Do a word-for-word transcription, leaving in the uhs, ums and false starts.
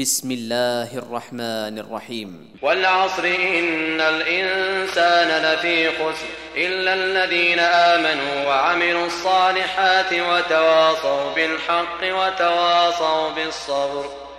بسم الله الرحمن الرحيم والعصر إن الإنسان لفي خسر إلا الذين آمنوا وعملوا الصالحات وتواصوا بالحق وتواصوا بالصبر.